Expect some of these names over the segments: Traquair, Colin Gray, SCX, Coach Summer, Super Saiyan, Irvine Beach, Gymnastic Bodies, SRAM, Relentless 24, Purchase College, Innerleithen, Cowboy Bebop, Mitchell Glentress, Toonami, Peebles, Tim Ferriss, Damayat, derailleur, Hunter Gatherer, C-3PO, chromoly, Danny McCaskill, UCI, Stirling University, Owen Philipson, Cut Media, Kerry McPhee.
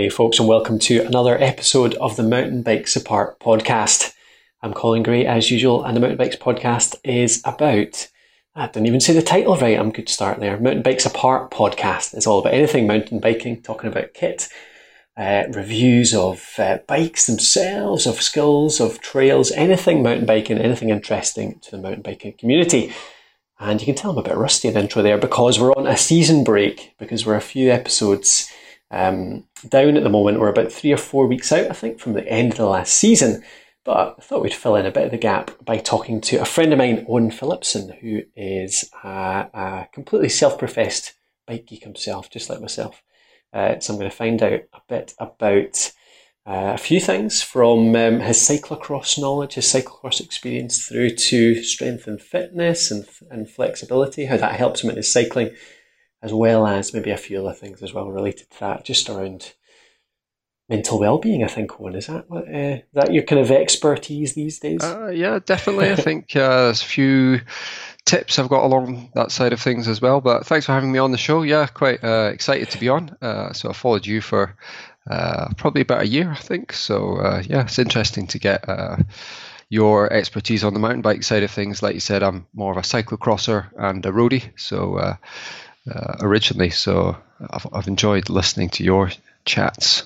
Hey folks, and welcome to another episode of the Mountain Bikes Apart podcast. I'm Colin Gray as usual, and the Mountain Bikes podcast is about, I didn't even say the title right, I'm good to start there. Mountain Bikes Apart podcast is all about anything mountain biking, talking about kit, reviews of bikes themselves, of skills, of trails, anything mountain biking, anything interesting to the mountain biking community. And you can tell I'm a bit rusty in the intro there because we're on a season break, because we're a few episodes down at the moment. We're about 3 or 4 weeks out, I think, from the end of the last season, but I thought we'd fill in a bit of the gap by talking to a friend of mine, Owen Philipson, who is a completely self-professed bike geek himself, just like myself. So I'm going to find out a bit about a few things from his cyclocross knowledge, his cyclocross experience, through to strength and fitness and flexibility, how that helps him in his cycling, as well as maybe a few other things as well related to that, just around mental well-being, I think, Owen. Is that your kind of expertise these days? Yeah, definitely. I think there's a few tips I've got along that side of things as well, but thanks for having me on the show. Yeah, quite excited to be on. So I followed you for probably about a year, I think. So yeah, it's interesting to get your expertise on the mountain bike side of things. Like you said, I'm more of a cyclocrosser and a roadie, so originally, so I've enjoyed listening to your chats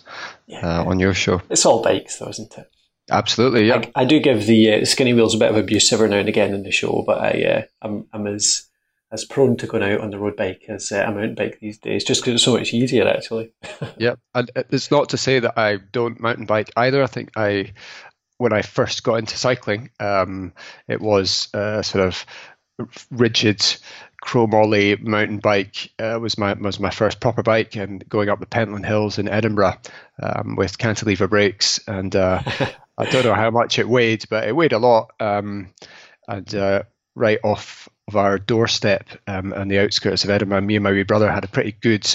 on your show. It's all bikes though, isn't it? Absolutely, yeah. I do give the skinny wheels a bit of abuse every now and again in the show, but I'm as prone to going out on the road bike as a mountain bike these days, just because it's so much easier actually. Yeah, and it's not to say that I don't mountain bike either. I think when I first got into cycling, it was sort of rigid chromoly mountain bike was my first proper bike, and going up the Pentland Hills in Edinburgh with cantilever brakes, and I don't know how much it weighed, but it weighed a lot, and right off of our doorstep on the outskirts of Edinburgh, me and my wee brother had a pretty good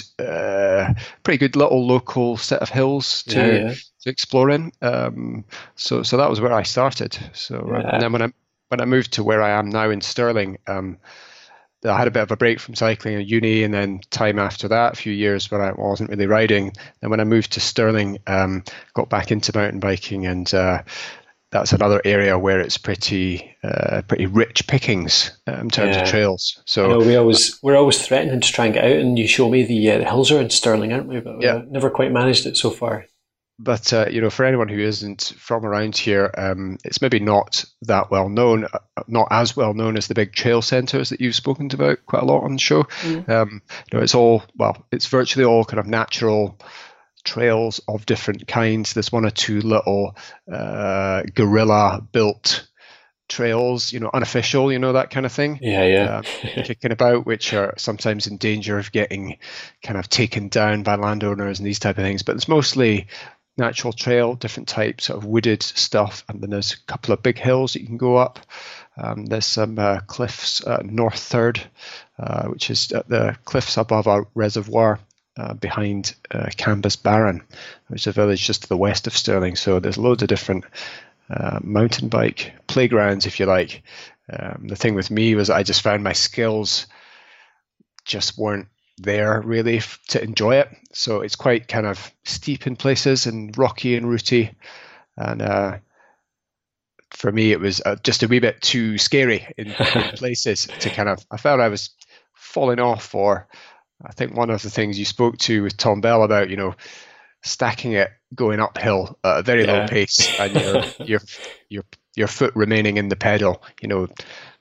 little local set of hills to explore in, so that was where I started. So and then when I moved to where I am now in Stirling, I had a bit of a break from cycling at uni, and then time after that, a few years where I wasn't really riding. And when I moved to Stirling, got back into mountain biking, and that's another area where it's pretty rich pickings in terms of trails. So we're always threatening to try and get out, and you show me the hills are in Stirling, aren't we? But we've never quite managed it so far. But, for anyone who isn't from around here, it's maybe not that well known, not as well known as the big trail centres that you've spoken about quite a lot on the show. Mm. It's virtually all kind of natural trails of different kinds. There's one or two little guerrilla built trails, unofficial, that kind of thing. Kicking about, which are sometimes in danger of getting kind of taken down by landowners and these type of things. But it's mostly natural trail, different types of wooded stuff, and then there's a couple of big hills that you can go up. There's some cliffs at North Third, which is the cliffs above our reservoir behind Cambus Barron, which is a village just to the west of Stirling. So there's loads of different mountain bike playgrounds, if you like. The thing with me was I just found my skills just weren't there really to enjoy it. So it's quite kind of steep in places and rocky and rooty, and for me it was just a wee bit too scary in places to kind of, I felt I was falling off. Or I think one of the things you spoke to with Tom Bell about, stacking it going uphill at a very low pace, and your foot remaining in the pedal,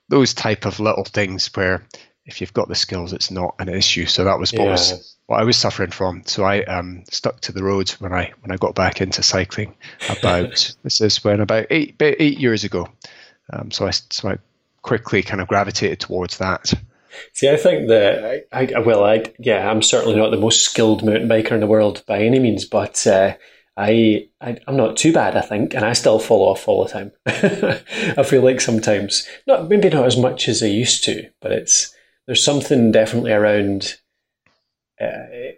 those type of little things where if you've got the skills, it's not an issue. So that was what I was suffering from. So I stuck to the roads when I got back into cycling about 8 years ago. So I quickly kind of gravitated towards that. See, I think that I'm certainly not the most skilled mountain biker in the world by any means, but I'm not too bad, I think, and I still fall off all the time. I feel like sometimes, maybe not as much as I used to, but there's something definitely around. I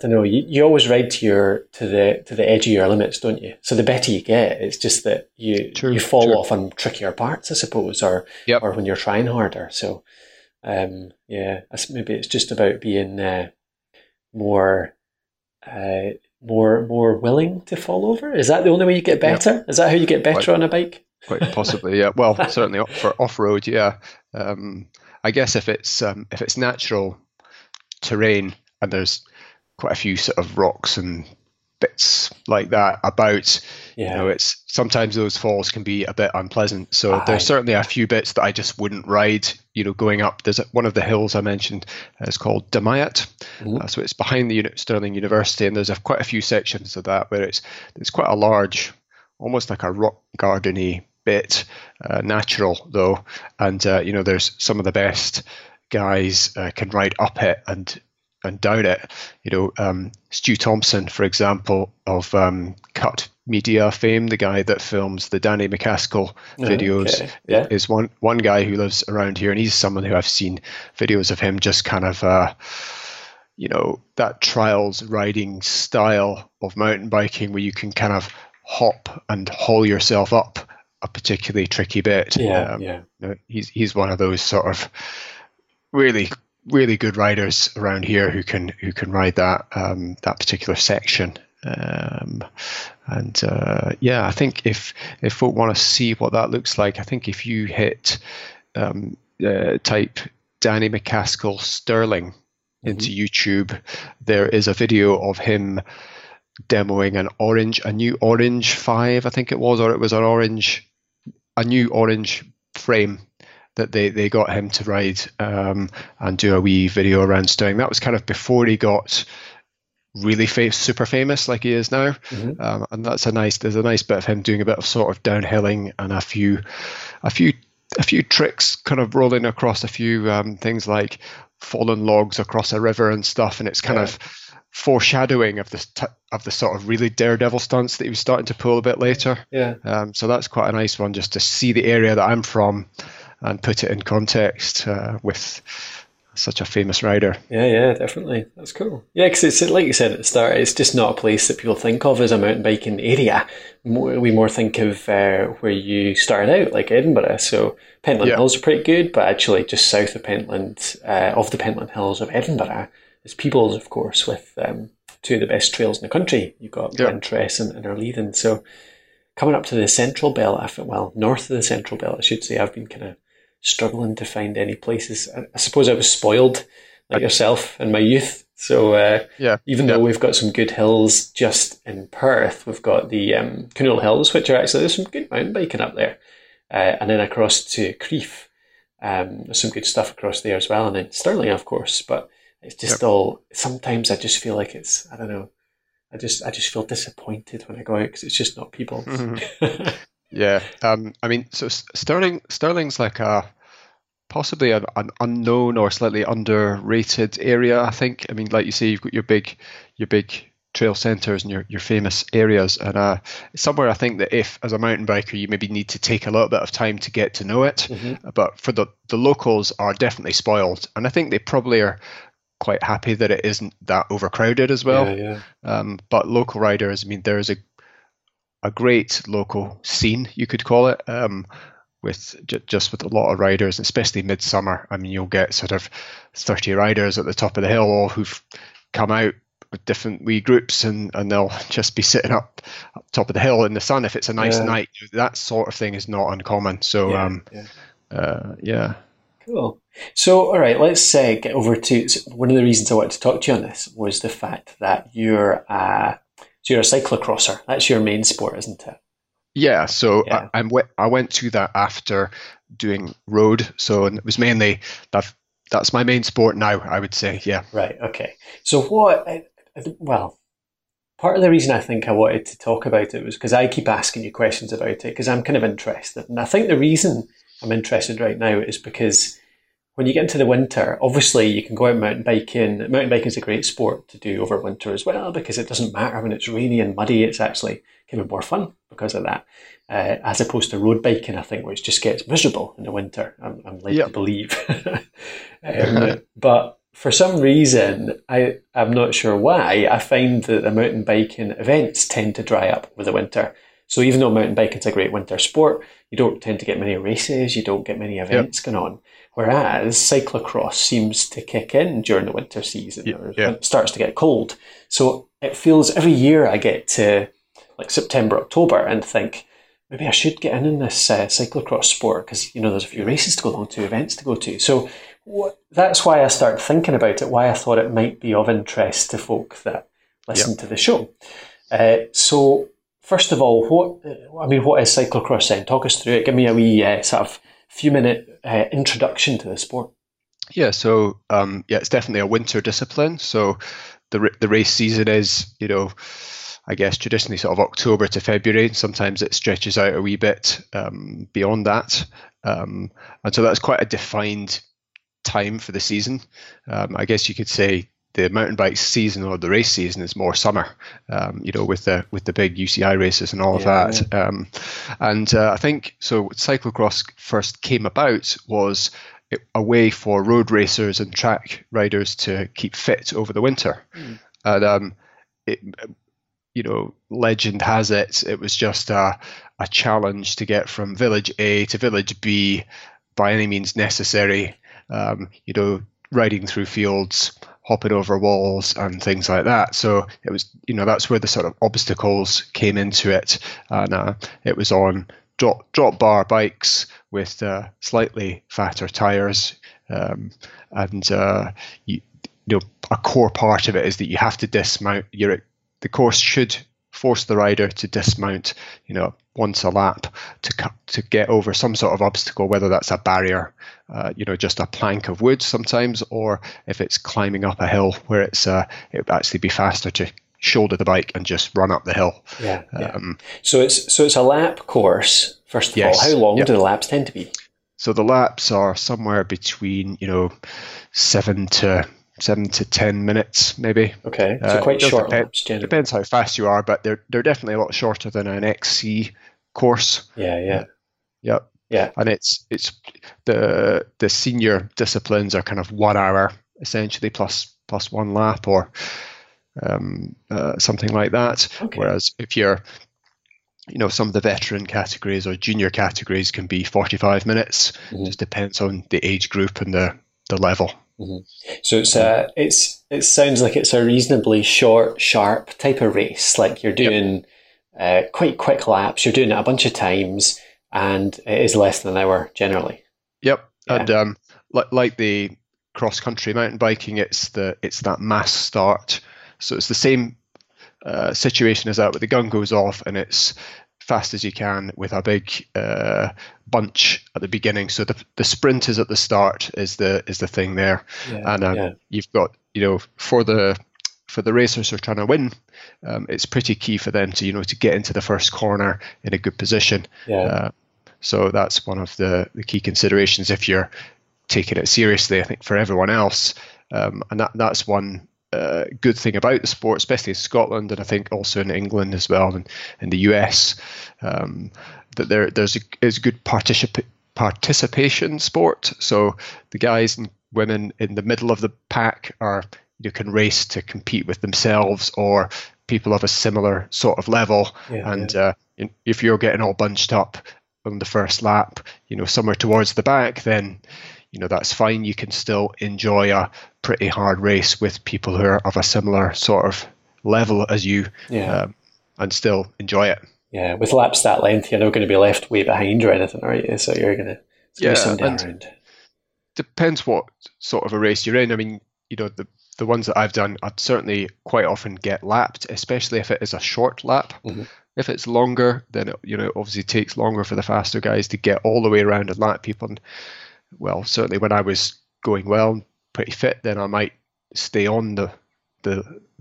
don't know. You always ride to the edge of your limits, don't you? So the better you get, it's just that you fall off on trickier parts, I suppose, or when you're trying harder. So. Maybe it's just about being more more willing to fall over? Is that the only way you get better? Yeah. Is that how you get better on a bike? Quite possibly, yeah. Well, certainly for off-road, yeah. I guess if it's natural terrain and there's quite a few sort of rocks and bits like that about, you know, it's sometimes those falls can be a bit unpleasant. So there's certainly a few bits that I just wouldn't ride, you know, going up. There's one of the hills I mentioned is called Damayat. Mm-hmm. So it's behind the Stirling University, and there's quite a few sections of that where it's quite a large, almost like a rock garden-y bit, natural though. And, you know, there's some of the best guys can ride up it and down it. You know, Stu Thompson, for example, of Cut Media fame, the guy that films the Danny McCaskill videos, is one guy who lives around here, and he's someone who I've seen videos of him just kind of, you know, that trials riding style of mountain biking where you can kind of hop and haul yourself up a particularly tricky bit. You know, he's one of those sort of really good riders around here who can ride that that particular section, and I think if folk want to see what that looks like, I think if you hit type Danny McCaskill Stirling into YouTube, there is a video of him demoing a new orange 5, I think it was, or it was a new orange frame that they got him to ride, and do a wee video around Stirling. That was kind of before he got really super famous like he is now. Mm-hmm. And there's a nice bit of him doing a bit of sort of downhilling and a few tricks, kind of rolling across a few things like fallen logs across a river and stuff. And it's kind of foreshadowing of the sort of really daredevil stunts that he was starting to pull a bit later. Yeah. So that's quite a nice one, just to see the area that I'm from and put it in context with such a famous rider. Yeah, definitely. That's cool. Yeah, because it's like you said at the start, it's just not a place that people think of as a mountain biking area. We more think of where you started out, like Edinburgh. So Pentland Hills are pretty good, but actually just south of Pentland, of the Pentland Hills of Edinburgh, is Peebles, of course, with two of the best trails in the country. You've got Traquair and Innerleithen. So coming up to the central belt, north of the central belt, I should say, I've been kind of struggling to find any places. I suppose I was spoiled, like yourself, in my youth. So even though we've got some good hills just in Perth, we've got the Kinnoull Hills, which are actually, there's some good mountain biking up there. And then across to Creef, there's some good stuff across there as well. And then Stirling, of course, but it's just sometimes I just feel like it's, I don't know, I just feel disappointed when I go out because it's just not people. Mm-hmm. Yeah. I mean, so Stirling's like possibly an unknown or slightly underrated area, I think. I mean, like you say, you've got your big trail centres and your famous areas, and somewhere I think that if, as a mountain biker, you maybe need to take a little bit of time to get to know it. Mm-hmm. But for the locals are definitely spoiled, and I think they probably are quite happy that it isn't that overcrowded as well. Yeah, yeah. But local riders, I mean, there is a great local scene, you could call it, with a lot of riders, especially midsummer. I mean, you'll get sort of 30 riders at the top of the hill, all who've come out with different wee groups, and they'll just be sitting up top of the hill in the sun if it's a nice night. That sort of thing is not uncommon. So Cool. So, all right, let's get over to one of the reasons I wanted to talk to you on this was the fact that you're a cyclocrosser. That's your main sport, isn't it? Yeah. So yeah. I went to that after doing road. So, and it was mainly that's my main sport now, I would say. Yeah. Right. Okay. So part of the reason I think I wanted to talk about it was because I keep asking you questions about it because I'm kind of interested. And I think the reason I'm interested right now is because when you get into the winter, obviously you can go out mountain biking. Mountain biking is a great sport to do over winter as well because it doesn't matter when it's rainy and muddy. It's actually kind of more fun because of that, as opposed to road biking, I think, which just gets miserable in the winter, I'm led to believe. But for some reason, I'm not sure why, I find that the mountain biking events tend to dry up over the winter. So even though mountain biking is a great winter sport, you don't tend to get many races, you don't get many events going on. Whereas cyclocross seems to kick in during the winter season, or it starts to get cold. So it feels every year I get to like September, October and think, maybe I should get in this cyclocross sport because, you know, there's a few races to go along to, events to go to. So that's why I started thinking about it, why I thought it might be of interest to folk that listen to the show. So first of all, what is cyclocross then? Talk us through it. Give me a wee sort of few-minute introduction to the sport. Yeah, so it's definitely a winter discipline. So the race season is, you know, I guess traditionally sort of October to February. Sometimes it stretches out a wee bit beyond that. And so that's quite a defined time for the season. I guess you could say the mountain bike season or the race season is more summer, you know, with the big UCI races and all of that. I think so cyclocross first came about was a way for road racers and track riders to keep fit over the winter. And you know, legend has it, it was just a challenge to get from village A to village B by any means necessary, you know, riding through fields, hopping over walls and things like that. So it was, you know, that's where the sort of obstacles came into it. And it was on drop bar bikes with slightly fatter tires. You know, a core part of it is that you have to dismount. The course should force the rider to dismount, you know, once a lap to get over some sort of obstacle, whether that's a barrier, you know, just a plank of wood sometimes, or if it's climbing up a hill where it's it would actually be faster to shoulder the bike and just run up the hill. So it's a lap course first of all. How long do the laps tend to be? So the laps are somewhere between, you know, 7 to 10 minutes, maybe. Okay, so quite short laps. Generally. Depends how fast you are, but they're definitely a lot shorter than an XC course. And it's the senior disciplines are kind of 1 hour essentially plus one lap or something like that. Okay. Whereas if you're, you know, some of the veteran categories or junior categories can be 45 minutes. Mm-hmm. It just depends on the age group and the level. Mm-hmm. So it sounds like it's a reasonably short, sharp type of race. Like you're doing quite quick laps. You're doing it a bunch of times, and it is less than an hour generally. Yep, yeah. And like the cross country mountain biking, it's that mass start. So it's the same situation as that. But the gun goes off, and it's fast as you can with a big bunch at the beginning. So the sprinters at the start is the thing there. You've got, you know, for the racers who are trying to win, it's pretty key for them to, you know, to get into the first corner in a good position. So that's one of the key considerations if you're taking it seriously, I think, for everyone else. And that's one good thing about the sport, especially in Scotland, and I think also in England as well, and in the US, that there's a good participation sport. So the guys and women in the middle of the pack can race to compete with themselves or people of a similar sort of level. If you're getting all bunched up on the first lap, you know, somewhere towards the back, then, you know, that's fine. You can still enjoy a pretty hard race with people who are of a similar sort of level as you, and still enjoy it. Yeah, with laps that length, you're not going to be left way behind or anything, right? So you're going to do something around. Depends what sort of a race you're in. I mean, you know, the ones that I've done, I'd certainly quite often get lapped, especially if it is a short lap. Mm-hmm. If it's longer, then it, you know, obviously takes longer for the faster guys to get all the way around and lap people. And, well, certainly when I was going well and pretty fit, then I might stay on the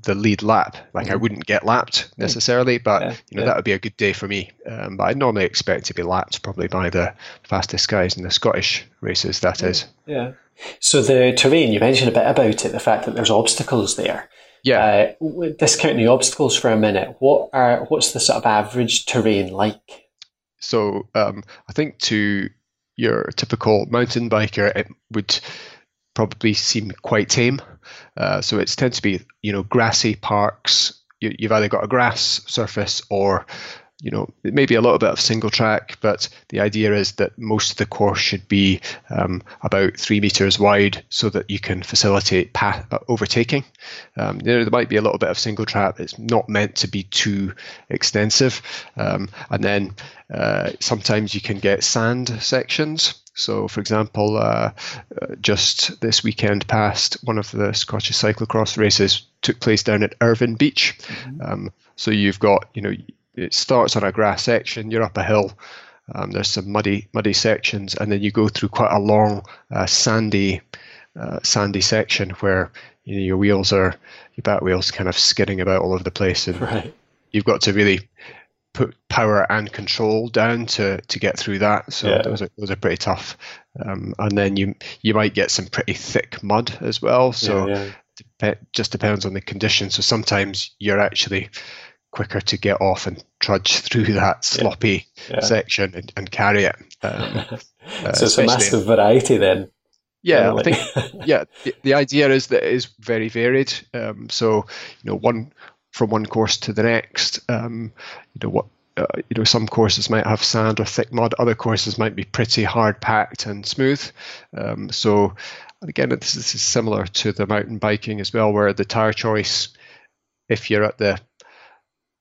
lead lap. Like, I wouldn't get lapped necessarily, but that would be a good day for me. But I normally expect to be lapped probably by the fastest guys in the Scottish races, that is. Yeah. So the terrain, you mentioned a bit about it, the fact that there's obstacles there. Yeah. Discounting the obstacles for a minute, what's the sort of average terrain like? So I think to your typical mountain biker, it would probably seem quite tame. So it tends to be, you know, grassy parks. You've either got a grass surface or you know, it may be a little bit of single track, but the idea is that most of the course should be about 3 meters wide so that you can facilitate overtaking. There might be a little bit of single track. It's not meant to be too extensive. And then sometimes you can get sand sections. So, for example, just this weekend past, one of the Scottish cyclocross races took place down at Irvine Beach. So you've got, you know, it starts on a grass section, you're up a hill, there's some muddy sections, and then you go through quite a long sandy section where, you know, your back wheels kind of skidding about all over the place, and right. You've got to really put power and control down to get through that. So yeah. those are pretty tough. And then you might get some pretty thick mud as well. So it just depends on the condition. So sometimes you're actually quicker to get off and trudge through that sloppy section and carry it. So it's a massive variety then. Yeah, I think the idea is that it is very varied. So, you know, from one course to the next, some courses might have sand or thick mud, other courses might be pretty hard packed and smooth. So again, this is similar to the mountain biking as well, where the tire choice, if you're at the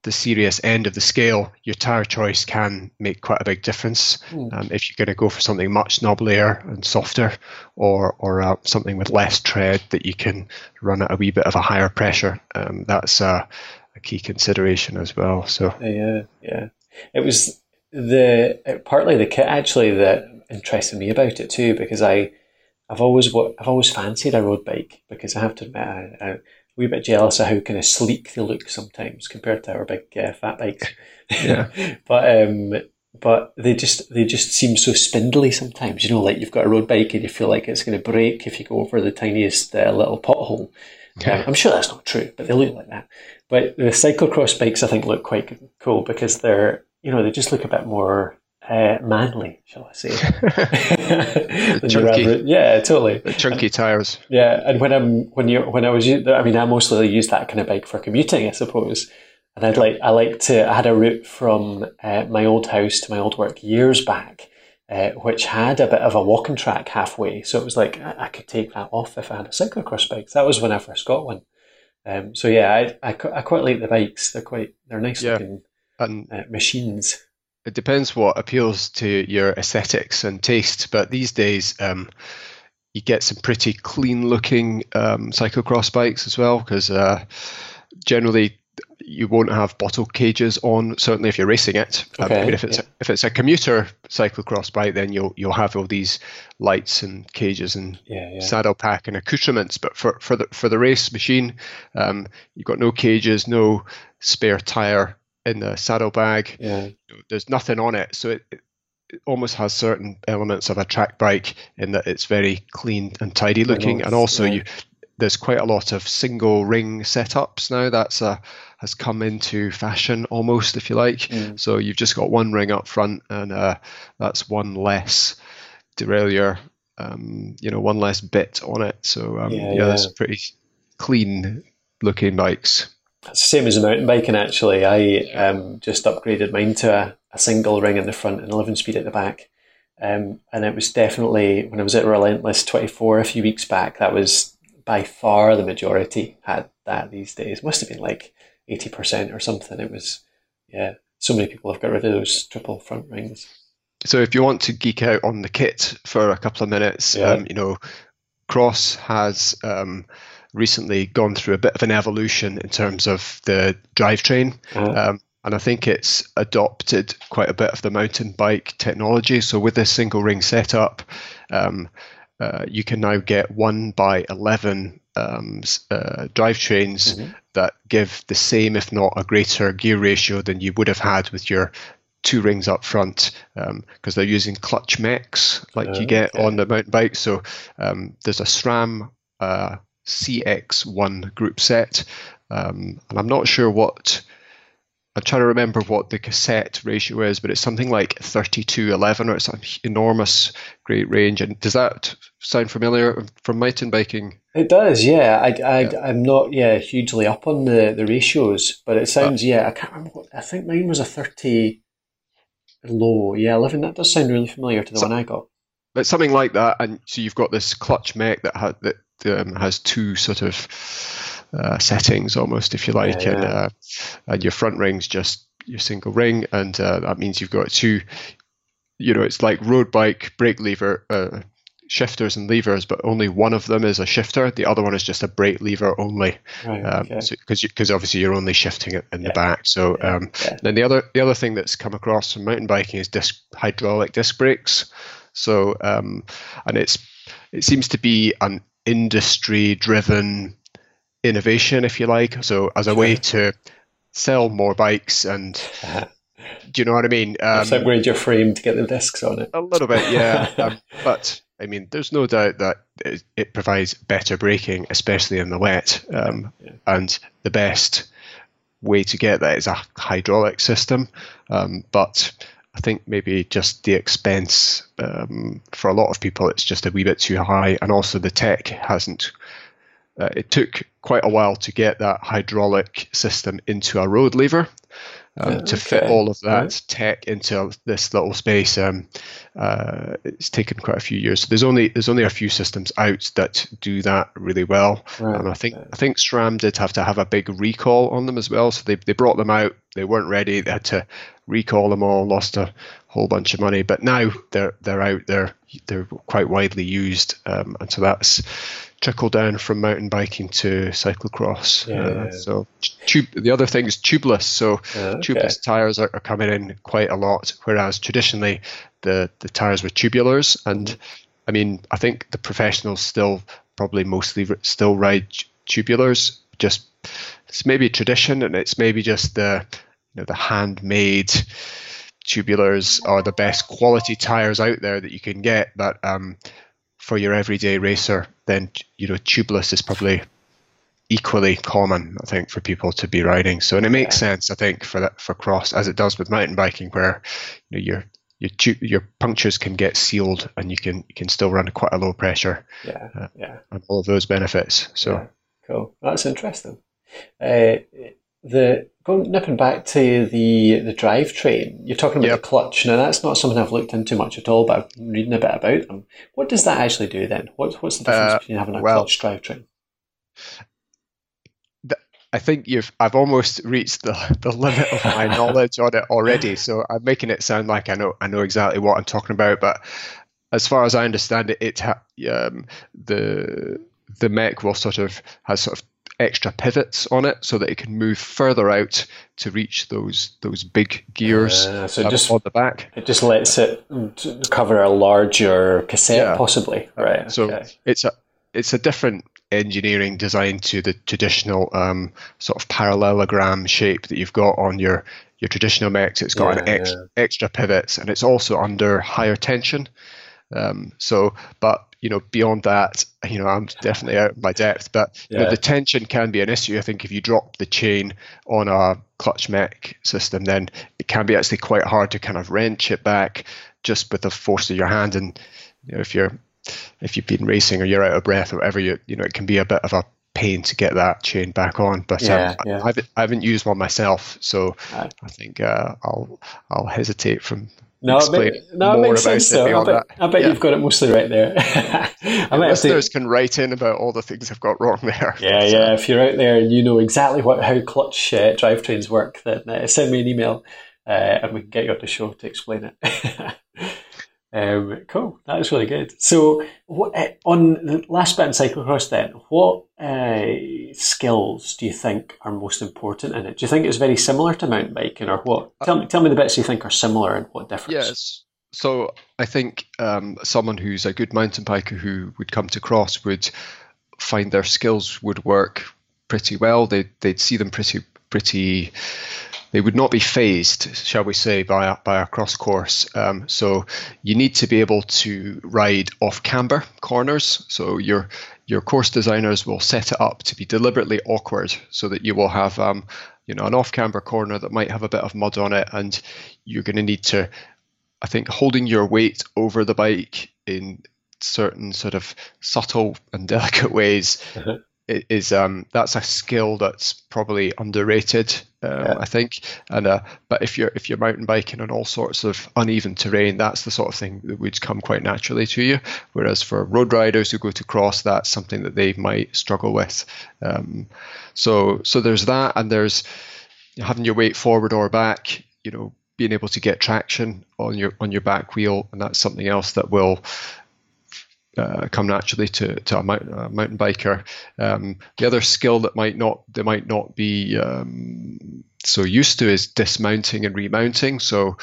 serious end of the scale, your tire choice can make quite a big difference. If you're going to go for something much knobblier and softer, or something with less tread that you can run at a wee bit of a higher pressure, that's a key consideration as well. So yeah, it was partly the kit actually that interested me about it too, because I've always fancied a road bike, because I have to admit I'm a wee bit jealous of how kind of sleek they look sometimes compared to our big fat bikes. Yeah. But they just seem so spindly sometimes. You know, like you've got a road bike and you feel like it's going to break if you go over the tiniest little pothole. Yeah. I'm sure that's not true, but they look like that. But the cyclocross bikes, I think, look quite cool because they just look a bit more manly, shall I say? Yeah, totally. The chunky tires. Yeah, and I mostly use that kind of bike for commuting, I suppose. And I had a route from my old house to my old work years back, which had a bit of a walking track halfway. So it was like I could take that off if I had a cyclocross bike. That was when I first got one. So yeah, I quite like the bikes. They're nice looking machines. It depends what appeals to your aesthetics and taste, but these days you get some pretty clean-looking cyclocross bikes as well, because generally you won't have bottle cages on. Certainly, if you're racing it, if it's a commuter cyclocross bike, then you'll have all these lights and cages and saddle pack and accoutrements. But for the race machine, you've got no cages, no spare tire in the saddlebag. Yeah. There's nothing on it, so it almost has certain elements of a track bike in that it's very clean and tidy looking, and also there's quite a lot of single ring setups now. That's has come into fashion almost, if you like. So you've just got one ring up front, and that's one less derailleur, one less bit on it. So that's pretty clean looking bikes. It's the same as a mountain biking, actually. I just upgraded mine to a single ring in the front and 11-speed at the back. And it was definitely, when I was at Relentless 24 a few weeks back, that was by far the majority had that these days. It must have been like 80% or something. It was, so many people have got rid of those triple front rings. So if you want to geek out on the kit for a couple of minutes, Cross has... recently gone through a bit of an evolution in terms of the drivetrain. And I think it's adopted quite a bit of the mountain bike technology. So with this single ring setup, you can now get 1x11 drivetrains that give the same, if not a greater gear ratio than you would have had with your two rings up front, because they're using clutch mechs you get on the mountain bike. So there's a SRAM CX1 group set, and I'm not sure what I'm trying to remember what the cassette ratio is, but it's something like 32:11, or it's an enormous, great range. And does that sound familiar from mountain biking? It does, yeah. I'm not, hugely up on the ratios, but it sounds, I can't remember. I think mine was a 30 low. Yeah, 11. That does sound really familiar to the one I got. But something like that, and so you've got this clutch mech that has two sort of settings almost, if you like, and your front ring's just your single ring, and that means you've got two, it's like road bike brake lever, shifters and levers, but only one of them is a shifter, the other one is just a brake lever only, because obviously you're only shifting it in the back. So then the other thing that's come across from mountain biking is hydraulic disc brakes. So and it seems to be an industry-driven innovation, if you like. So as a way to sell more bikes, and do you know what I mean? Upgrade your frame to get the discs on it. A little bit, yeah. But I mean, there's no doubt that it provides better braking, especially in the wet. And the best way to get that is a hydraulic system. But I think maybe just the expense for a lot of people, it's just a wee bit too high. And also the tech hasn't, it took quite a while to get that hydraulic system into a road lever to fit all of that tech into this little space. It's taken quite a few years. So there's only a few systems out that do that really well. Right. And I think SRAM did have to have a big recall on them as well. So they brought them out. They weren't ready. They had to recall them all, lost a whole bunch of money, but now they're out there, they're quite widely used, and so that's trickled down from mountain biking to cyclocross. So the other thing is tubeless, so tubeless tires are coming in quite a lot, whereas traditionally the tires were tubulars, and I mean, I think the professionals still probably mostly still ride tubulars, just it's maybe tradition, and it's maybe just the handmade tubulars are the best quality tires out there that you can get, but for your everyday racer, then tubeless is probably equally common, I think, for people to be riding. So, and it makes sense, I think, for that, for cross, as it does with mountain biking, where your punctures can get sealed, and you can still run quite a low pressure. And all of those benefits. So cool, that's interesting. Nipping back to the drivetrain, you're talking about the clutch. Now, that's not something I've looked into much at all, but I'm reading a bit about them. What does that actually do then? What's the difference between having a clutch drivetrain? I think I've almost reached the limit of my knowledge on it already, so I'm making it sound like I know exactly what I'm talking about. But as far as I understand it, the mech will has extra pivots on it so that it can move further out to reach those big gears just on the back. It just lets it cover a larger cassette, possibly. Right. So it's a different engineering design to the traditional sort of parallelogram shape that you've got on your traditional mechs. It's got extra pivots, and it's also under higher tension. Beyond that, I'm definitely out of my depth, but the tension can be an issue. I think if you drop the chain on a clutch mech system, then it can be actually quite hard to kind of wrench it back just with the force of your hand. And if you've been racing or you're out of breath or whatever, it can be a bit of a pain to get that chain back on. But I haven't used one myself, so I think I'll hesitate from. No, it makes sense though. I bet you've got it mostly right there. Listeners can write in about all the things I've got wrong there. Yeah. If you're out there and you know exactly how clutch drivetrains work, then send me an email and we can get you on the show to explain it. Cool. That was really good. So on the last bit in cyclocross then, what skills do you think are most important in it? Do you think it's very similar to mountain biking, or what? Tell me the bits you think are similar and what difference. Yes. So I think someone who's a good mountain biker who would come to cross would find their skills would work pretty well. They'd see them pretty. They would not be phased, shall we say, by a cross course. So you need to be able to ride off camber corners. So your course designers will set it up to be deliberately awkward so that you will have you know, an off-camber corner that might have a bit of mud on it, and you're going to need to, I think, holding your weight over the bike in certain sort of subtle and delicate ways is that's a skill that's probably underrated, I think. And but if you're mountain biking on all sorts of uneven terrain, that's the sort of thing that would come quite naturally to you. Whereas for road riders who go to cross, that's something that they might struggle with. So there's that, and there's having your weight forward or back. You know, being able to get traction on your back wheel, and that's something else that will come naturally to a mountain biker. The other skill that might not be so used to is dismounting and remounting. So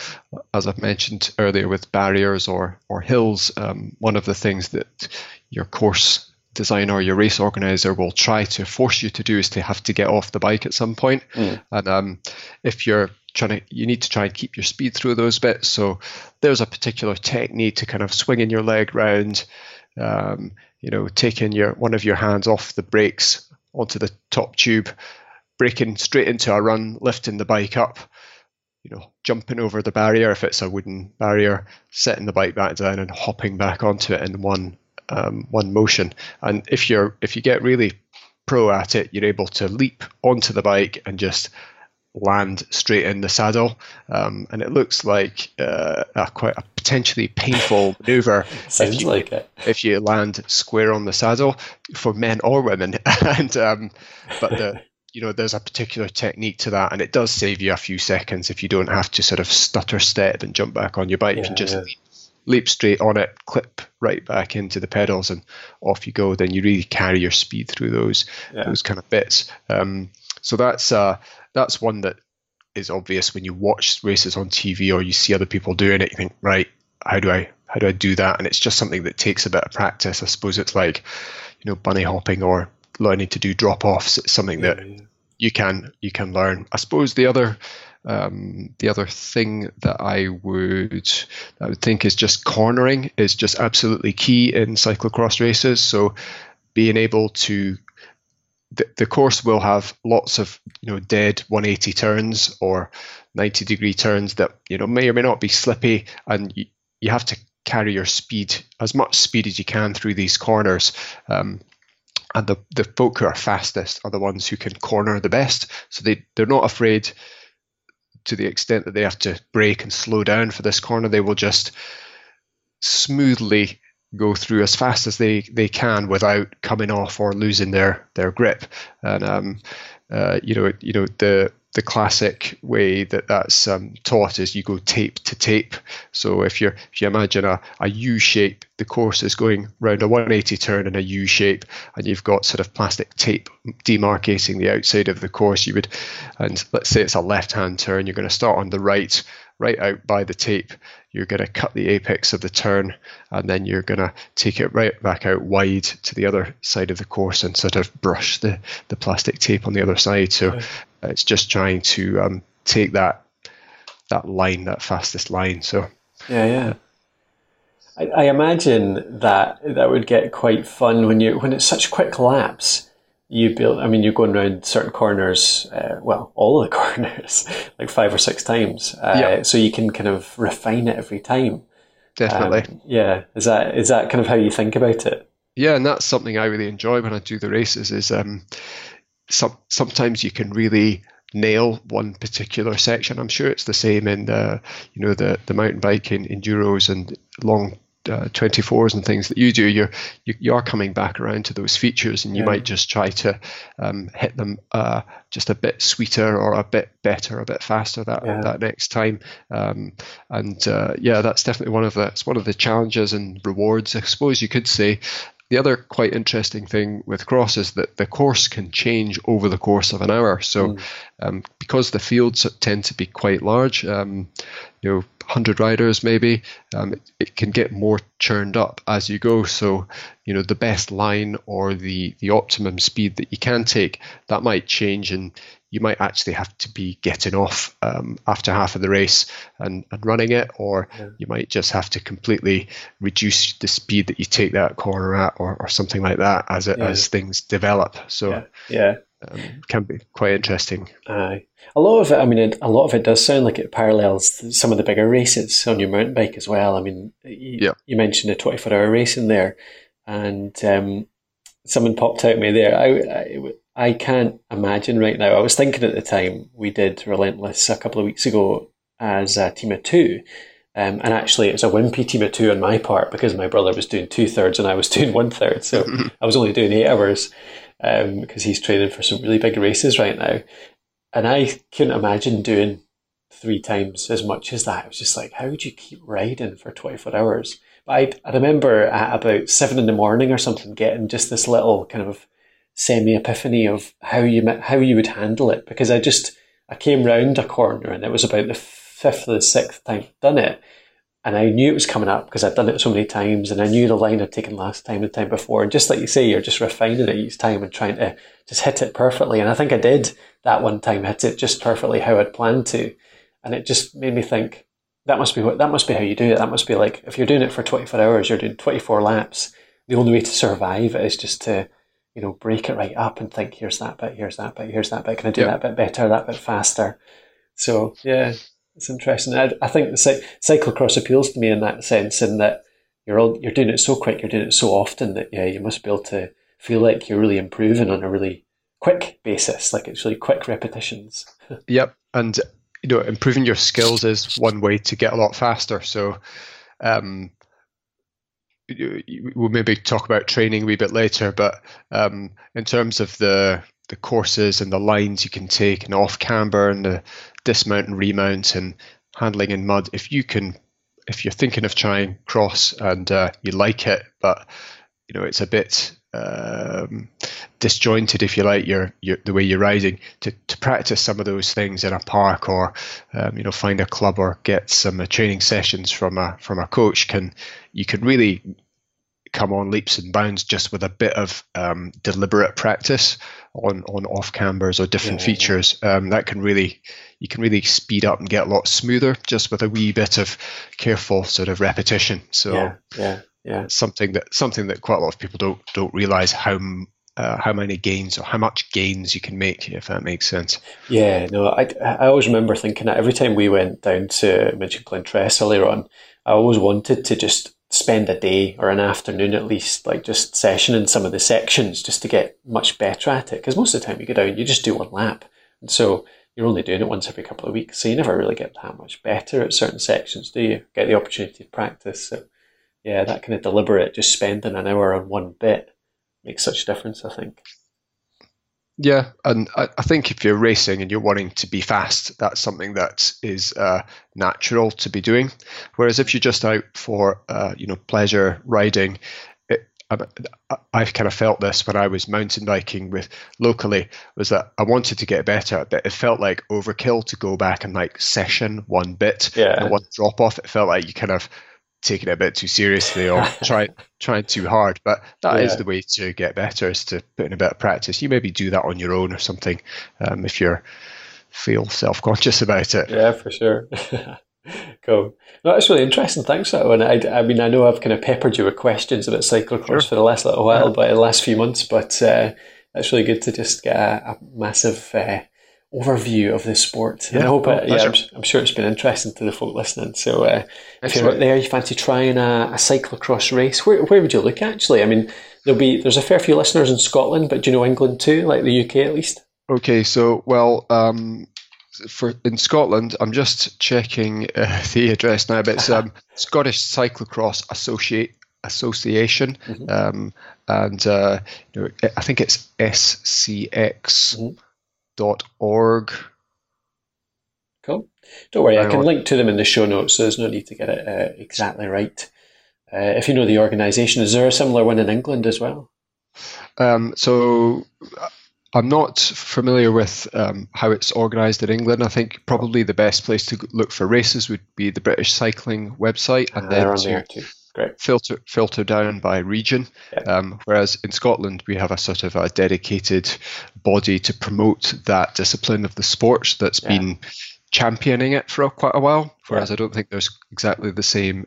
as I've mentioned earlier with barriers or hills, one of the things that your course designer or your race organizer will try to force you to do is to have to get off the bike at some point. And if you're you need to try and keep your speed through those bits. So there's a particular technique to kind of swinging your leg round, you know, taking one of your hands off the brakes onto the top tube, braking straight into a run, lifting the bike up, you know, jumping over the barrier if it's a wooden barrier, setting the bike back down and hopping back onto it in one motion. And if you get really pro at it, you're able to leap onto the bike and just land straight in the saddle, and it looks like quite a potentially painful maneuver. Sounds like it. If you land square on the saddle, for men or women, and but you know, there's a particular technique to that, and it does save you a few seconds if you don't have to sort of stutter step and jump back on your bike. Yeah, and just leap straight on it, clip right back into the pedals, and off you go. Then you really carry your speed through those kind of bits. So that's one that is obvious when you watch races on TV or you see other people doing it. You think, right, how do I do that? And it's just something that takes a bit of practice. I suppose it's like, you know, bunny hopping or learning to do drop offs. It's something that you can learn. I suppose the other thing that I would think is just cornering is just absolutely key in cyclocross races. So being able to the course will have lots of, you know, dead 180 turns or 90 degree turns that, you know, may or may not be slippy, and you have to carry your speed, as much speed as you can, through these corners. And the folk who are fastest are the ones who can corner the best. So they're not afraid, to the extent that they have to brake and slow down for this corner. They will just smoothly go through as fast as they can without coming off or losing their grip. And you know the classic way that's taught is you go tape to tape. So if you imagine a U shape, the course is going round a 180 turn in a U shape, and you've got sort of plastic tape demarcating the outside of the course. And let's say it's a left hand turn, you're going to start on the right out by the tape. You're going to cut the apex of the turn, and then you're going to take it right back out wide to the other side of the course and sort of brush the plastic tape on the other side. So it's just trying to take that line, that fastest line. So yeah. I imagine that would get quite fun when it's such quick laps. You're going around certain corners, all of the corners, like 5 or 6 times. So you can kind of refine it every time. Definitely. Is that kind of how you think about it? Yeah, and that's something I really enjoy when I do the races is sometimes you can really nail one particular section. I'm sure it's the same in the mountain biking, enduros and long 24s and things that you do. You are coming back around to those features, and you might just try to hit them just a bit sweeter or a bit better, a bit faster that next time. That's definitely one of the challenges and rewards, I suppose you could say. The other quite interesting thing with cross is that the course can change over the course of an hour. So because the fields tend to be quite large, 100 riders maybe, it can get more churned up as you go. So, you know, the best line or the optimum speed that you can take, that might change, and you might actually have to be getting off after half of the race and running it, or you might just have to completely reduce the speed that you take that corner at, or something like that as things develop. So yeah. can be quite interesting. A lot of it, I mean, a lot of it does sound like it parallels some of the bigger races on your mountain bike as well. I mean, you mentioned a 24-hour race in there, and someone popped out at me there. I can't imagine right now. I was thinking at the time we did Relentless a couple of weeks ago as a team of two. And actually, it was a wimpy team of two on my part because my brother was doing 2/3 and I was doing 1/3. So I was only doing 8 hours because he's training for some really big races right now. And I couldn't imagine doing 3 times as much as that. It was just like, how would you keep riding for 24 hours? But I remember at about 7 a.m. or something getting just this little kind of semi-epiphany of how you would handle it, because I came round a corner and it was about the 5th or 6th time I'd done it, and I knew it was coming up because I'd done it so many times, and I knew the line I'd taken last time and the time before, and just like you say, you're just refining it each time and trying to just hit it perfectly. And I think I did that one time, hit it just perfectly how I'd planned to, and it just made me think that must be how you do it. That must be like, if you're doing it for 24 hours, you're doing 24 laps, the only way to survive is just to break it right up and think, here's that bit, can I do that bit better, that bit faster? So yeah, it's interesting. I think the cyclocross appeals to me in that sense, in that you're doing it so quick, you're doing it so often that you must be able to feel like you're really improving on a really quick basis, like it's really quick repetitions. Yep, and improving your skills is one way to get a lot faster. So we'll maybe talk about training a wee bit later, but in terms of the courses and the lines you can take and off camber and the dismount and remount and handling in mud, if you're thinking of trying cross and you like it, but it's a bit disjointed, if you like, the way you're riding, to practice some of those things in a park, or find a club or get some training sessions from a coach, you can really come on leaps and bounds just with a bit of deliberate practice on off cambers or different features. That can really, you can really speed up and get a lot smoother just with a wee bit of careful sort of repetition. So yeah. Something that quite a lot of people don't realize how many gains or how much gains you can make, if that makes sense. Yeah, no, I always remember thinking that every time we went down to Mitchell Glentress earlier on, I always wanted to just spend a day or an afternoon at least, like just sessioning some of the sections just to get much better at it. Because most of the time you go down, you just do 1 lap. And so you're only doing it once every couple of weeks. So you never really get that much better at certain sections, do you? Get the opportunity to practice. So yeah, that kind of deliberate, just spending an hour on one bit makes such a difference, I think. Yeah, and I think if you're racing and you're wanting to be fast, that's something that is natural to be doing. Whereas if you're just out for pleasure riding, I've kind of felt this when I was mountain biking with locally, was that I wanted to get better, but it felt like overkill to go back and like session one bit and one drop off. It felt like you kind of taking it a bit too seriously or trying too hard, but that is the way to get better, is to put in a bit of practice. You maybe do that on your own or something if you feel self-conscious about it. Yeah, for sure. Cool. No, that's really interesting. Thanks for that one. I mean, I know I've kind of peppered you with questions about cyclocross for the last little while, but the last few months, but that's really good to just get a massive overview of this sport. Yeah, and I hope I'm sure it's been interesting to the folk listening. So if you're out there, you fancy trying a cyclocross race, where would you look actually? I mean, there's a fair few listeners in Scotland, but do you know England too, like the UK at least? Okay, so well, in Scotland, I'm just checking the address now, but it's Scottish Cyclocross Association, and I think it's SCX. .org. Cool. Don't worry, I can link to them in the show notes, so there's no need to get it exactly right. If you know the organisation, is there a similar one in England as well? So I'm not familiar with how it's organised in England. I think probably the best place to look for races would be the British Cycling website, and then to filter down by region, whereas in Scotland we have a sort of a dedicated body to promote that discipline of the sport that's been championing it for quite a while, whereas I don't think there's exactly the same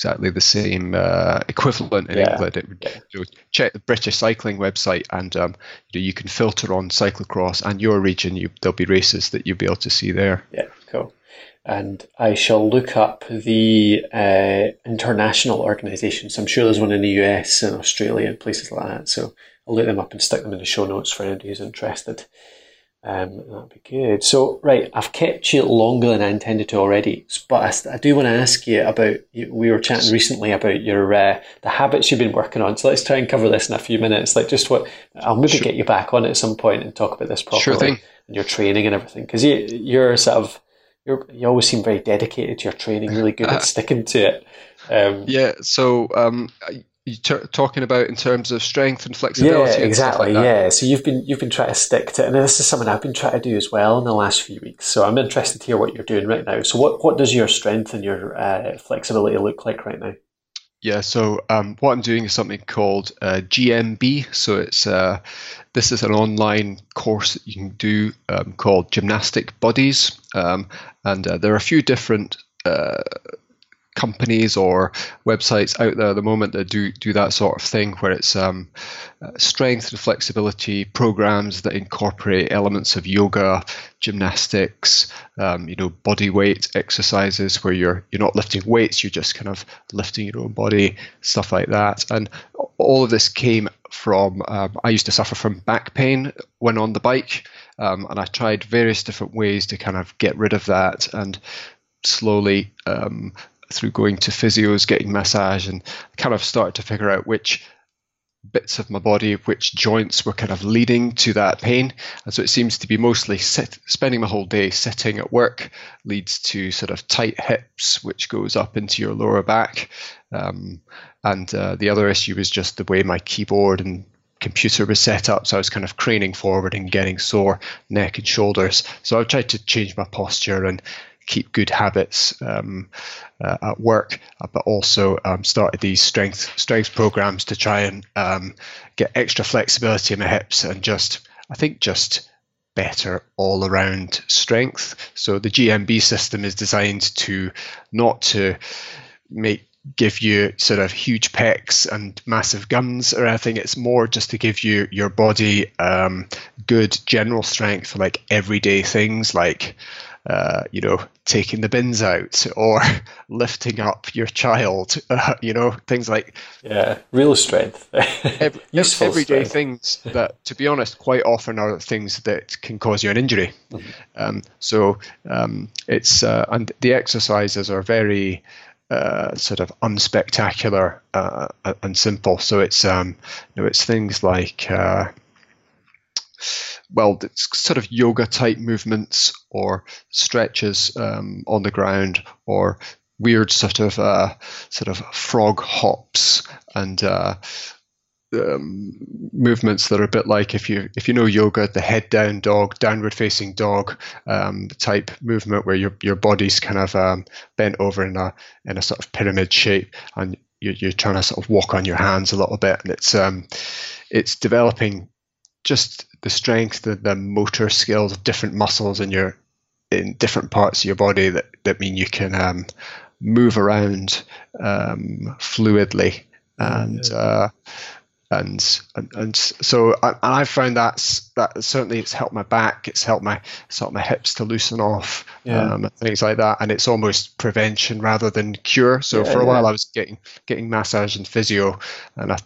exactly the same equivalent in England. It would, you know, check the British Cycling website, and you can filter on cyclocross and your region. There'll be races that you'll be able to see there. Yeah, cool. And I shall look up the international organisations. I'm sure there's one in the US and Australia and places like that. So I'll look them up and stick them in the show notes for anybody who's interested. That'd be good. So, right, I've kept you longer than I intended to already, but I do want to ask you about, we were chatting recently about your the habits you've been working on. So let's try and cover this in a few minutes. Like, just what I'll maybe get you back on at some point and talk about this properly. Sure thing. And your training and everything, because you're sort of, you always seem very dedicated to your training, really good at sticking to it. You're talking about in terms of strength and flexibility. Yeah, exactly. And stuff like that. Yeah, so you've been trying to stick to it, and this is something I've been trying to do as well in the last few weeks. So I'm interested to hear what you're doing right now. So what does your strength and your flexibility look like right now? Yeah, so what I'm doing is something called GMB. So it's this is an online course that you can do called Gymnastic Bodies, and there are a few different companies or websites out there at the moment that do that sort of thing, where it's strength and flexibility programs that incorporate elements of yoga, gymnastics, body weight exercises where you're not lifting weights, you're just kind of lifting your own body, stuff like that. And all of this came from I used to suffer from back pain when on the bike, and I tried various different ways to kind of get rid of that, and slowly through going to physios, getting massage, and kind of started to figure out which bits of my body, which joints were kind of leading to that pain. And so it seems to be mostly spending my whole day sitting at work leads to sort of tight hips, which goes up into your lower back. And the other issue was just the way my keyboard and computer was set up, so I was kind of craning forward and getting sore neck and shoulders. So I've tried to change my posture and keep good habits at work, but also started these strength programs to try and get extra flexibility in my hips and just better all around strength. So the GMB system is designed to not to give you sort of huge pecs and massive guns or anything. It's more just to give you your body good general strength for like everyday things like taking the bins out or lifting up your child, things like real strength. Everyday strength. Things that, to be honest, quite often are things that can cause you an injury. Mm-hmm. It's and the exercises are very sort of unspectacular and simple. So it's it's things like it's sort of yoga type movements or stretches on the ground, or weird sort of frog hops and movements that are a bit like, if you know yoga, the head down dog, downward facing dog type movement where your body's kind of bent over in a sort of pyramid shape, and you're trying to sort of walk on your hands a little bit, and it's developing just the strength, the motor skills of different muscles in different parts of your body that mean you can move around fluidly, and so I found that certainly it's helped my back, it's helped my sort of my hips to loosen off, things like that, and it's almost prevention rather than cure. So for a while I was getting massage and physio, and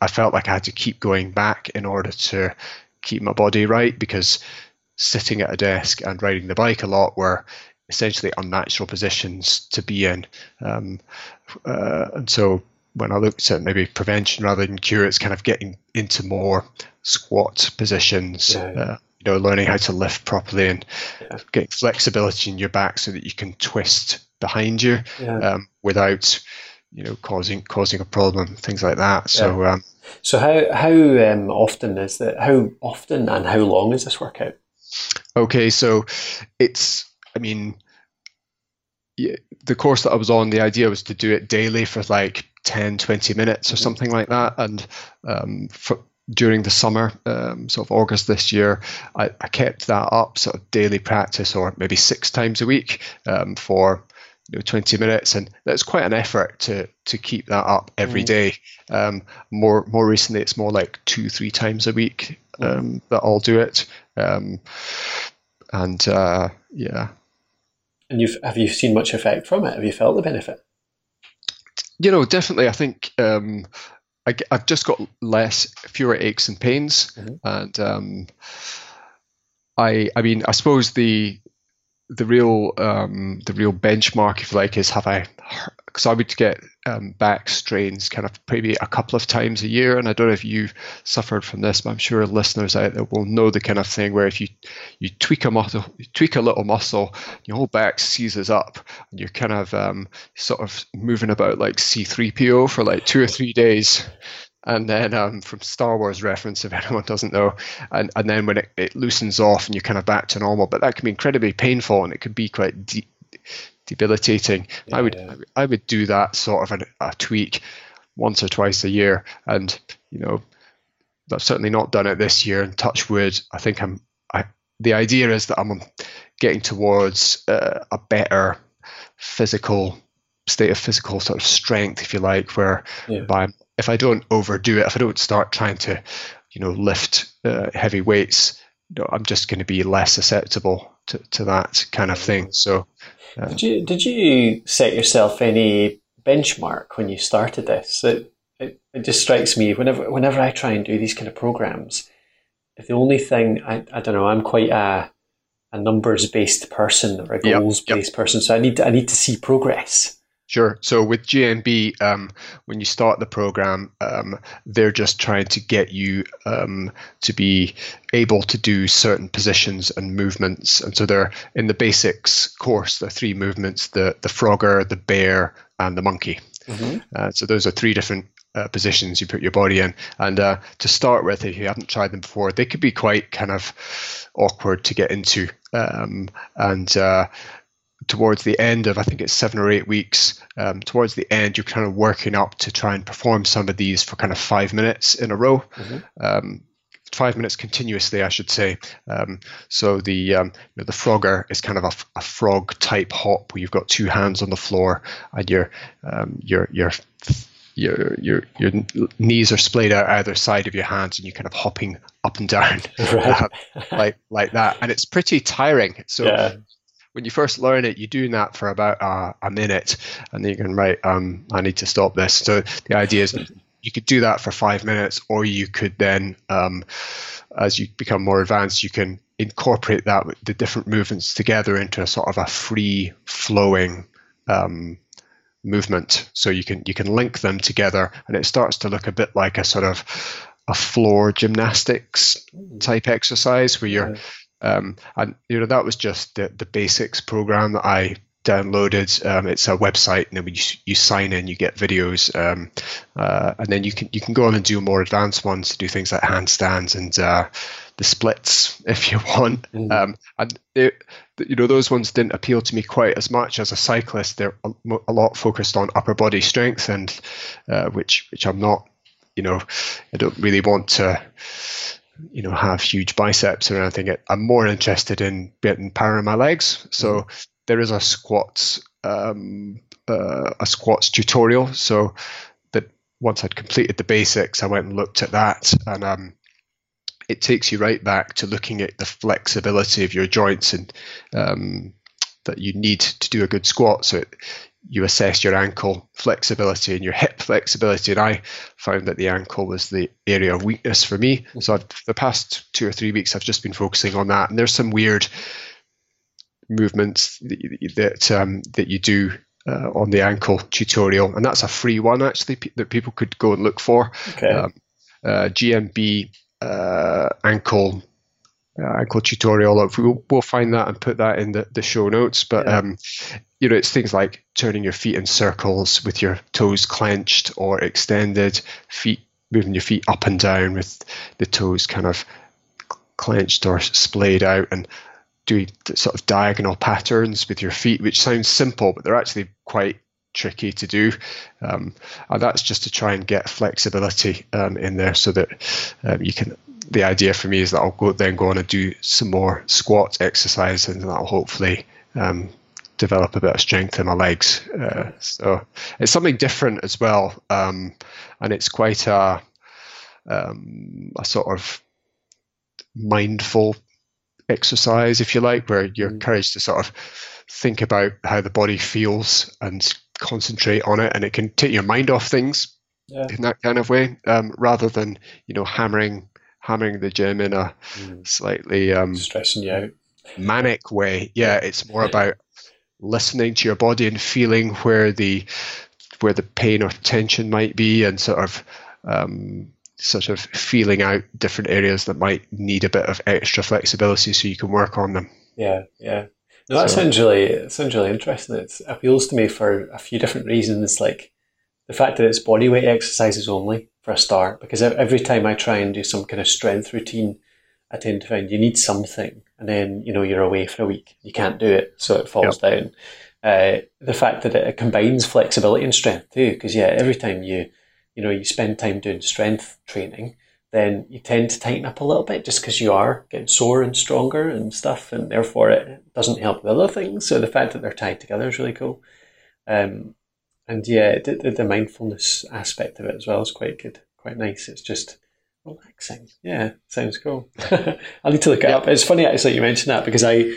I felt like I had to keep going back in order to keep my body right, because sitting at a desk and riding the bike a lot were essentially unnatural positions to be in, and so when I looked at maybe prevention rather than cure, it's kind of getting into more squat positions, learning how to lift properly and getting flexibility in your back so that you can twist behind you without causing a problem, things like that. So so how often is that? How often and how long is this workout? Okay, so it's, the course that I was on, the idea was to do it daily for like 10, 20 minutes or something like that. And during the summer, sort of August this year, I kept that up, sort of daily practice, or maybe 6 times a week for you know, 20 minutes, and that's quite an effort to keep that up every day. More recently, it's more like 2-3 times a week that I'll do it. Yeah. And have you seen much effect from it? Have you felt the benefit? You know, definitely. I think I've just got fewer aches and pains, and I mean, I suppose the real benchmark, if you like, is because I would get back strains kind of maybe a couple of times a year, and I don't know if you've suffered from this, but I'm sure listeners out there will know the kind of thing where if you tweak a little muscle, your whole back seizes up, and you're kind of sort of moving about like C-3PO for like 2 or 3 days. And then from Star Wars reference, if anyone doesn't know, and then when it loosens off and you're kind of back to normal, but that can be incredibly painful and it could be quite debilitating. Yeah, I would do that sort of a tweak once or twice a year, and you know, I've certainly not done it this year. And touch wood, I think the idea is that I'm getting towards a better state of physical sort of strength, if you like, where by if I don't overdo it, if I don't start trying to, you know, lift heavy weights, you know, I'm just going to be less susceptible to that kind of thing. So, did you set yourself any benchmark when you started this? It just strikes me whenever I try and do these kind of programs, if the only thing I don't know, I'm quite a numbers based person or a goals based person, so I need to see progress. Sure. So with GMB, when you start the program, they're just trying to get you to be able to do certain positions and movements. And so they're in the basics course, the 3 movements, the frogger, the bear, and the monkey. Mm-hmm. So those are 3 different positions you put your body in. And to start with, if you haven't tried them before, they could be quite kind of awkward to get into. Towards the end of, I think it's 7 or 8 weeks, towards the end, you're kind of working up to try and perform some of these for kind of 5 minutes in a row, 5 minutes continuously, I should say. So the frogger is kind of a frog type hop where you've got 2 hands on the floor and your knees are splayed out either side of your hands, and you're kind of hopping up and down like that. And it's pretty tiring. So when you first learn it, you're doing that for about a minute, and then you can write, I need to stop this. So the idea is you could do that for 5 minutes, or you could then, as you become more advanced, you can incorporate that with the different movements together into a sort of a free flowing movement. So you can link them together, and it starts to look a bit like a sort of a floor gymnastics type exercise where you're, and you know, that was just the basics program that I downloaded. It's a website, and then when you sign in, you get videos, and then you can go on and do more advanced ones to do things like handstands and the splits if you want. And you know, those ones didn't appeal to me quite as much. As a cyclist, they're a lot focused on upper body strength, and which I'm not. You know, I don't really want to, you know, have huge biceps or anything. I'm more interested in getting power in my legs. So there is a squats tutorial. So that once I'd completed the basics, I went and looked at that, and it takes you right back to looking at the flexibility of your joints and that you need to do a good squat. So you assess your ankle flexibility and your hip flexibility. And I found that the ankle was the area of weakness for me. So for the past 2 or 3 weeks, I've just been focusing on that. And there's some weird movements that you do on the ankle tutorial. And that's a free one, actually, that people could go and look for. Okay. GMB ankle tutorial. We'll find that and put that in the show notes. But you know, it's things like turning your feet in circles with your toes clenched or extended, feet moving your feet up and down with the toes kind of clenched or splayed out, and doing sort of diagonal patterns with your feet, which sounds simple, but they're actually quite tricky to do, and that's just to try and get flexibility in there, so that you can. The idea for me is that I'll go on and do some more squat exercise, and that'll hopefully develop a bit of strength in my legs. So it's something different as well. And it's quite a sort of mindful exercise, if you like, where you're encouraged to sort of think about how the body feels and concentrate on it, and it can take your mind off things in that kind of way, rather than, you know, hammering the gym in a slightly stressing you out manic way. It's more about listening to your body and feeling where the pain or tension might be, and sort of feeling out different areas that might need a bit of extra flexibility so you can work on them. No, that sounds really interesting. It appeals to me for a few different reasons, like the fact that it's body weight exercises only for a start, because every time I try and do some kind of strength routine, I tend to find you need something, and then, you know, you're away for a week, you can't do it, so it falls down. The fact that it combines flexibility and strength too, because every time you spend time doing strength training, then you tend to tighten up a little bit just because you are getting sore and stronger and stuff, and therefore it doesn't help the other things. So the fact that they're tied together is really cool. The mindfulness aspect of it as well is quite good, quite nice. It's just relaxing. Yeah, sounds cool. I'll need to look it up. It's funny actually you mentioned that, because I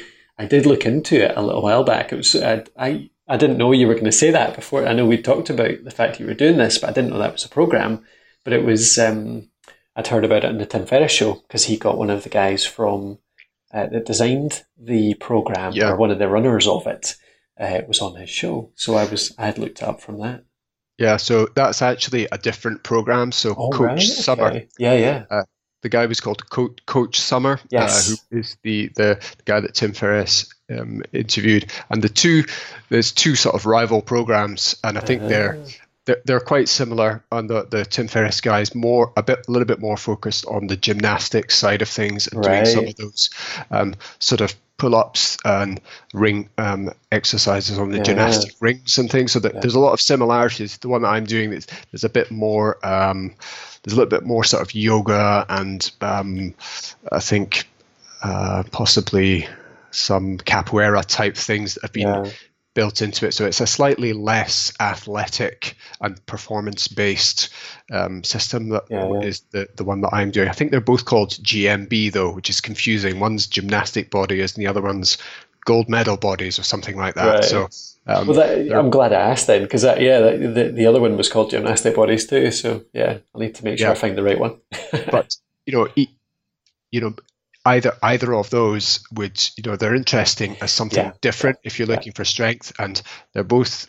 did look into it a little while back. It was I didn't know you were going to say that before. I know we talked about the fact you were doing this, but I didn't know that was a program. But it was, I'd heard about it in the Tim Ferriss show, because he got one of the guys from that designed the program, or one of the runners of it. It was on his show, so I had looked it up from that. Yeah, so that's actually a different program. So Summer, the guy was called Coach Summer, who is the guy that Tim Ferriss interviewed, and there's two sort of rival programs, and I think they're quite similar. On the Tim Ferriss guys, a little bit more focused on the gymnastics side of things, and doing some of those sort of pull-ups and ring exercises on the gymnastic rings and things. So that there's a lot of similarities. The one that I'm doing, there's a bit more, there's a little bit more sort of yoga, and I think possibly some capoeira type things that have been built into it. So it's a slightly less athletic and performance-based system that is the one that I'm doing. I think they're both called GMB, though, which is confusing. One's Gymnastic Bodies and the other one's Gold Medal Bodies or something like that. Right. So, I'm glad I asked then, because the other one was called Gymnastic Bodies too. So I'll need to make sure I find the right one. But, either of those would, they're interesting as something different if you're looking for strength, and they both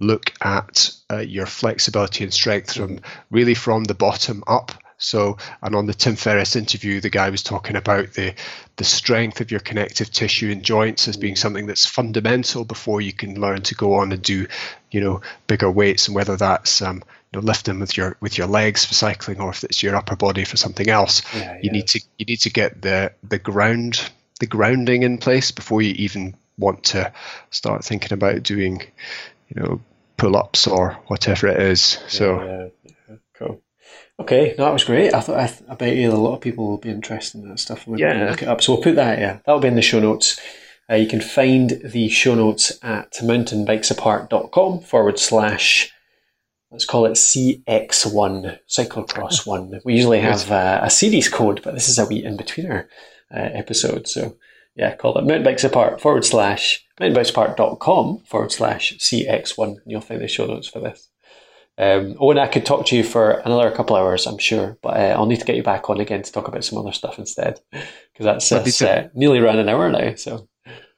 look at your flexibility and strength from the bottom up. So, and on the Tim Ferriss interview, the guy was talking about the strength of your connective tissue and joints as being something that's fundamental before you can learn to go on and do, bigger weights, and whether that's lifting with your legs for cycling, or if it's your upper body for something else, you need to get the grounding in place before you even want to start thinking about doing, pull-ups or whatever it is. Cool. Okay, no, that was great. I bet you a lot of people will be interested in that stuff. We'll look it up. So we'll put that. That'll be in the show notes. You can find the show notes at mountainbikesapart.com/. Let's call it CX1, Cyclocross 1. We usually have a series code, but this is a wee in-betweener episode. So, call it mountainbikesapart.com/CX1, and you'll find the show notes for this. Owen, I could talk to you for another couple hours, I'm sure, but I'll need to get you back on again to talk about some other stuff instead, because that's nearly around an hour now. So,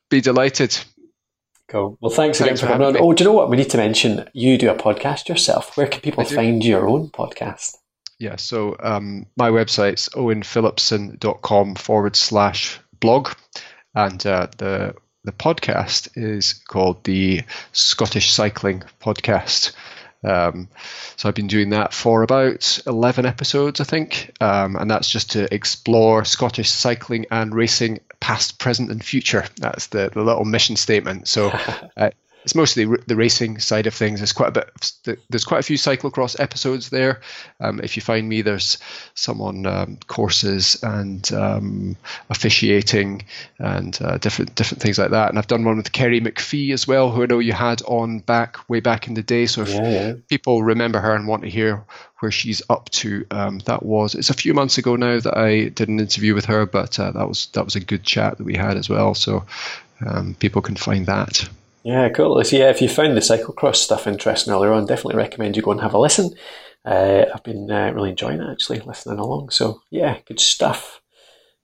be delighted. Cool. Well, thanks again for coming on. Oh, do you know what? We need to mention, you do a podcast yourself. Where can people find your own podcast? Yeah, so my website's owenphilipson.com/blog. And the podcast is called the Scottish Cycling Podcast. So I've been doing that for about 11 episodes, I think. And that's just to explore Scottish cycling and racing, past, present and future. That's the little mission statement. So It's mostly the racing side of things. There's quite a bit of, there's quite a few cyclocross episodes there. If you find me, there's some on courses and officiating and different things like that. And I've done one with Kerry McPhee as well, who I know you had on way back in the day. So if people remember her and want to hear where she's up to, it's a few months ago now that I did an interview with her, but that was a good chat that we had as well. So people can find that. Yeah, cool. So, if you found the cyclocross stuff interesting earlier on, definitely recommend you go and have a listen. I've been really enjoying it, actually, listening along. So, yeah, good stuff.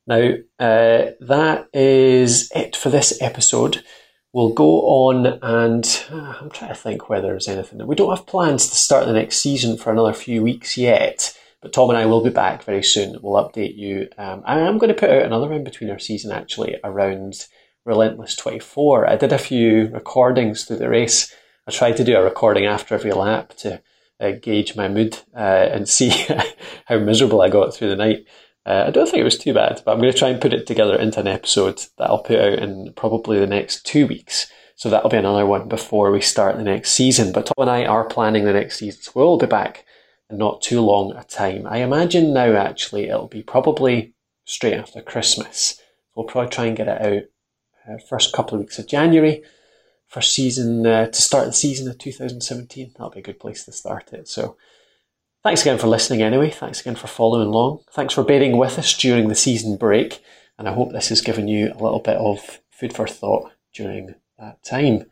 Now, that is it for this episode. We'll go on and I'm trying to think whether there's anything. We don't have plans to start the next season for another few weeks yet, but Tom and I will be back very soon. We'll update you. I am going to put out another in between our season, actually, around Relentless 24. I did a few recordings through the race. I tried to do a recording after every lap to gauge my mood and see how miserable I got through the night. I don't think it was too bad, but I'm going to try and put it together into an episode that I'll put out in probably the next 2 weeks. So that'll be another one before we start the next season. But Tom and I are planning the next season, so we'll be back in not too long a time. I imagine now, actually, it'll be probably straight after Christmas. We'll probably try and get it out first couple of weeks of January for season to start the season of 2017. That'll be a good place to start it. So thanks again for listening anyway. Thanks again for following along. Thanks for bearing with us during the season break. And I hope this has given you a little bit of food for thought during that time.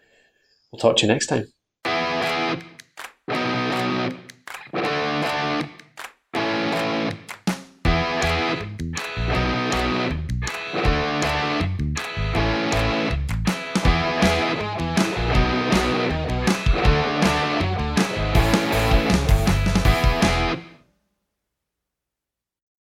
We'll talk to you next time.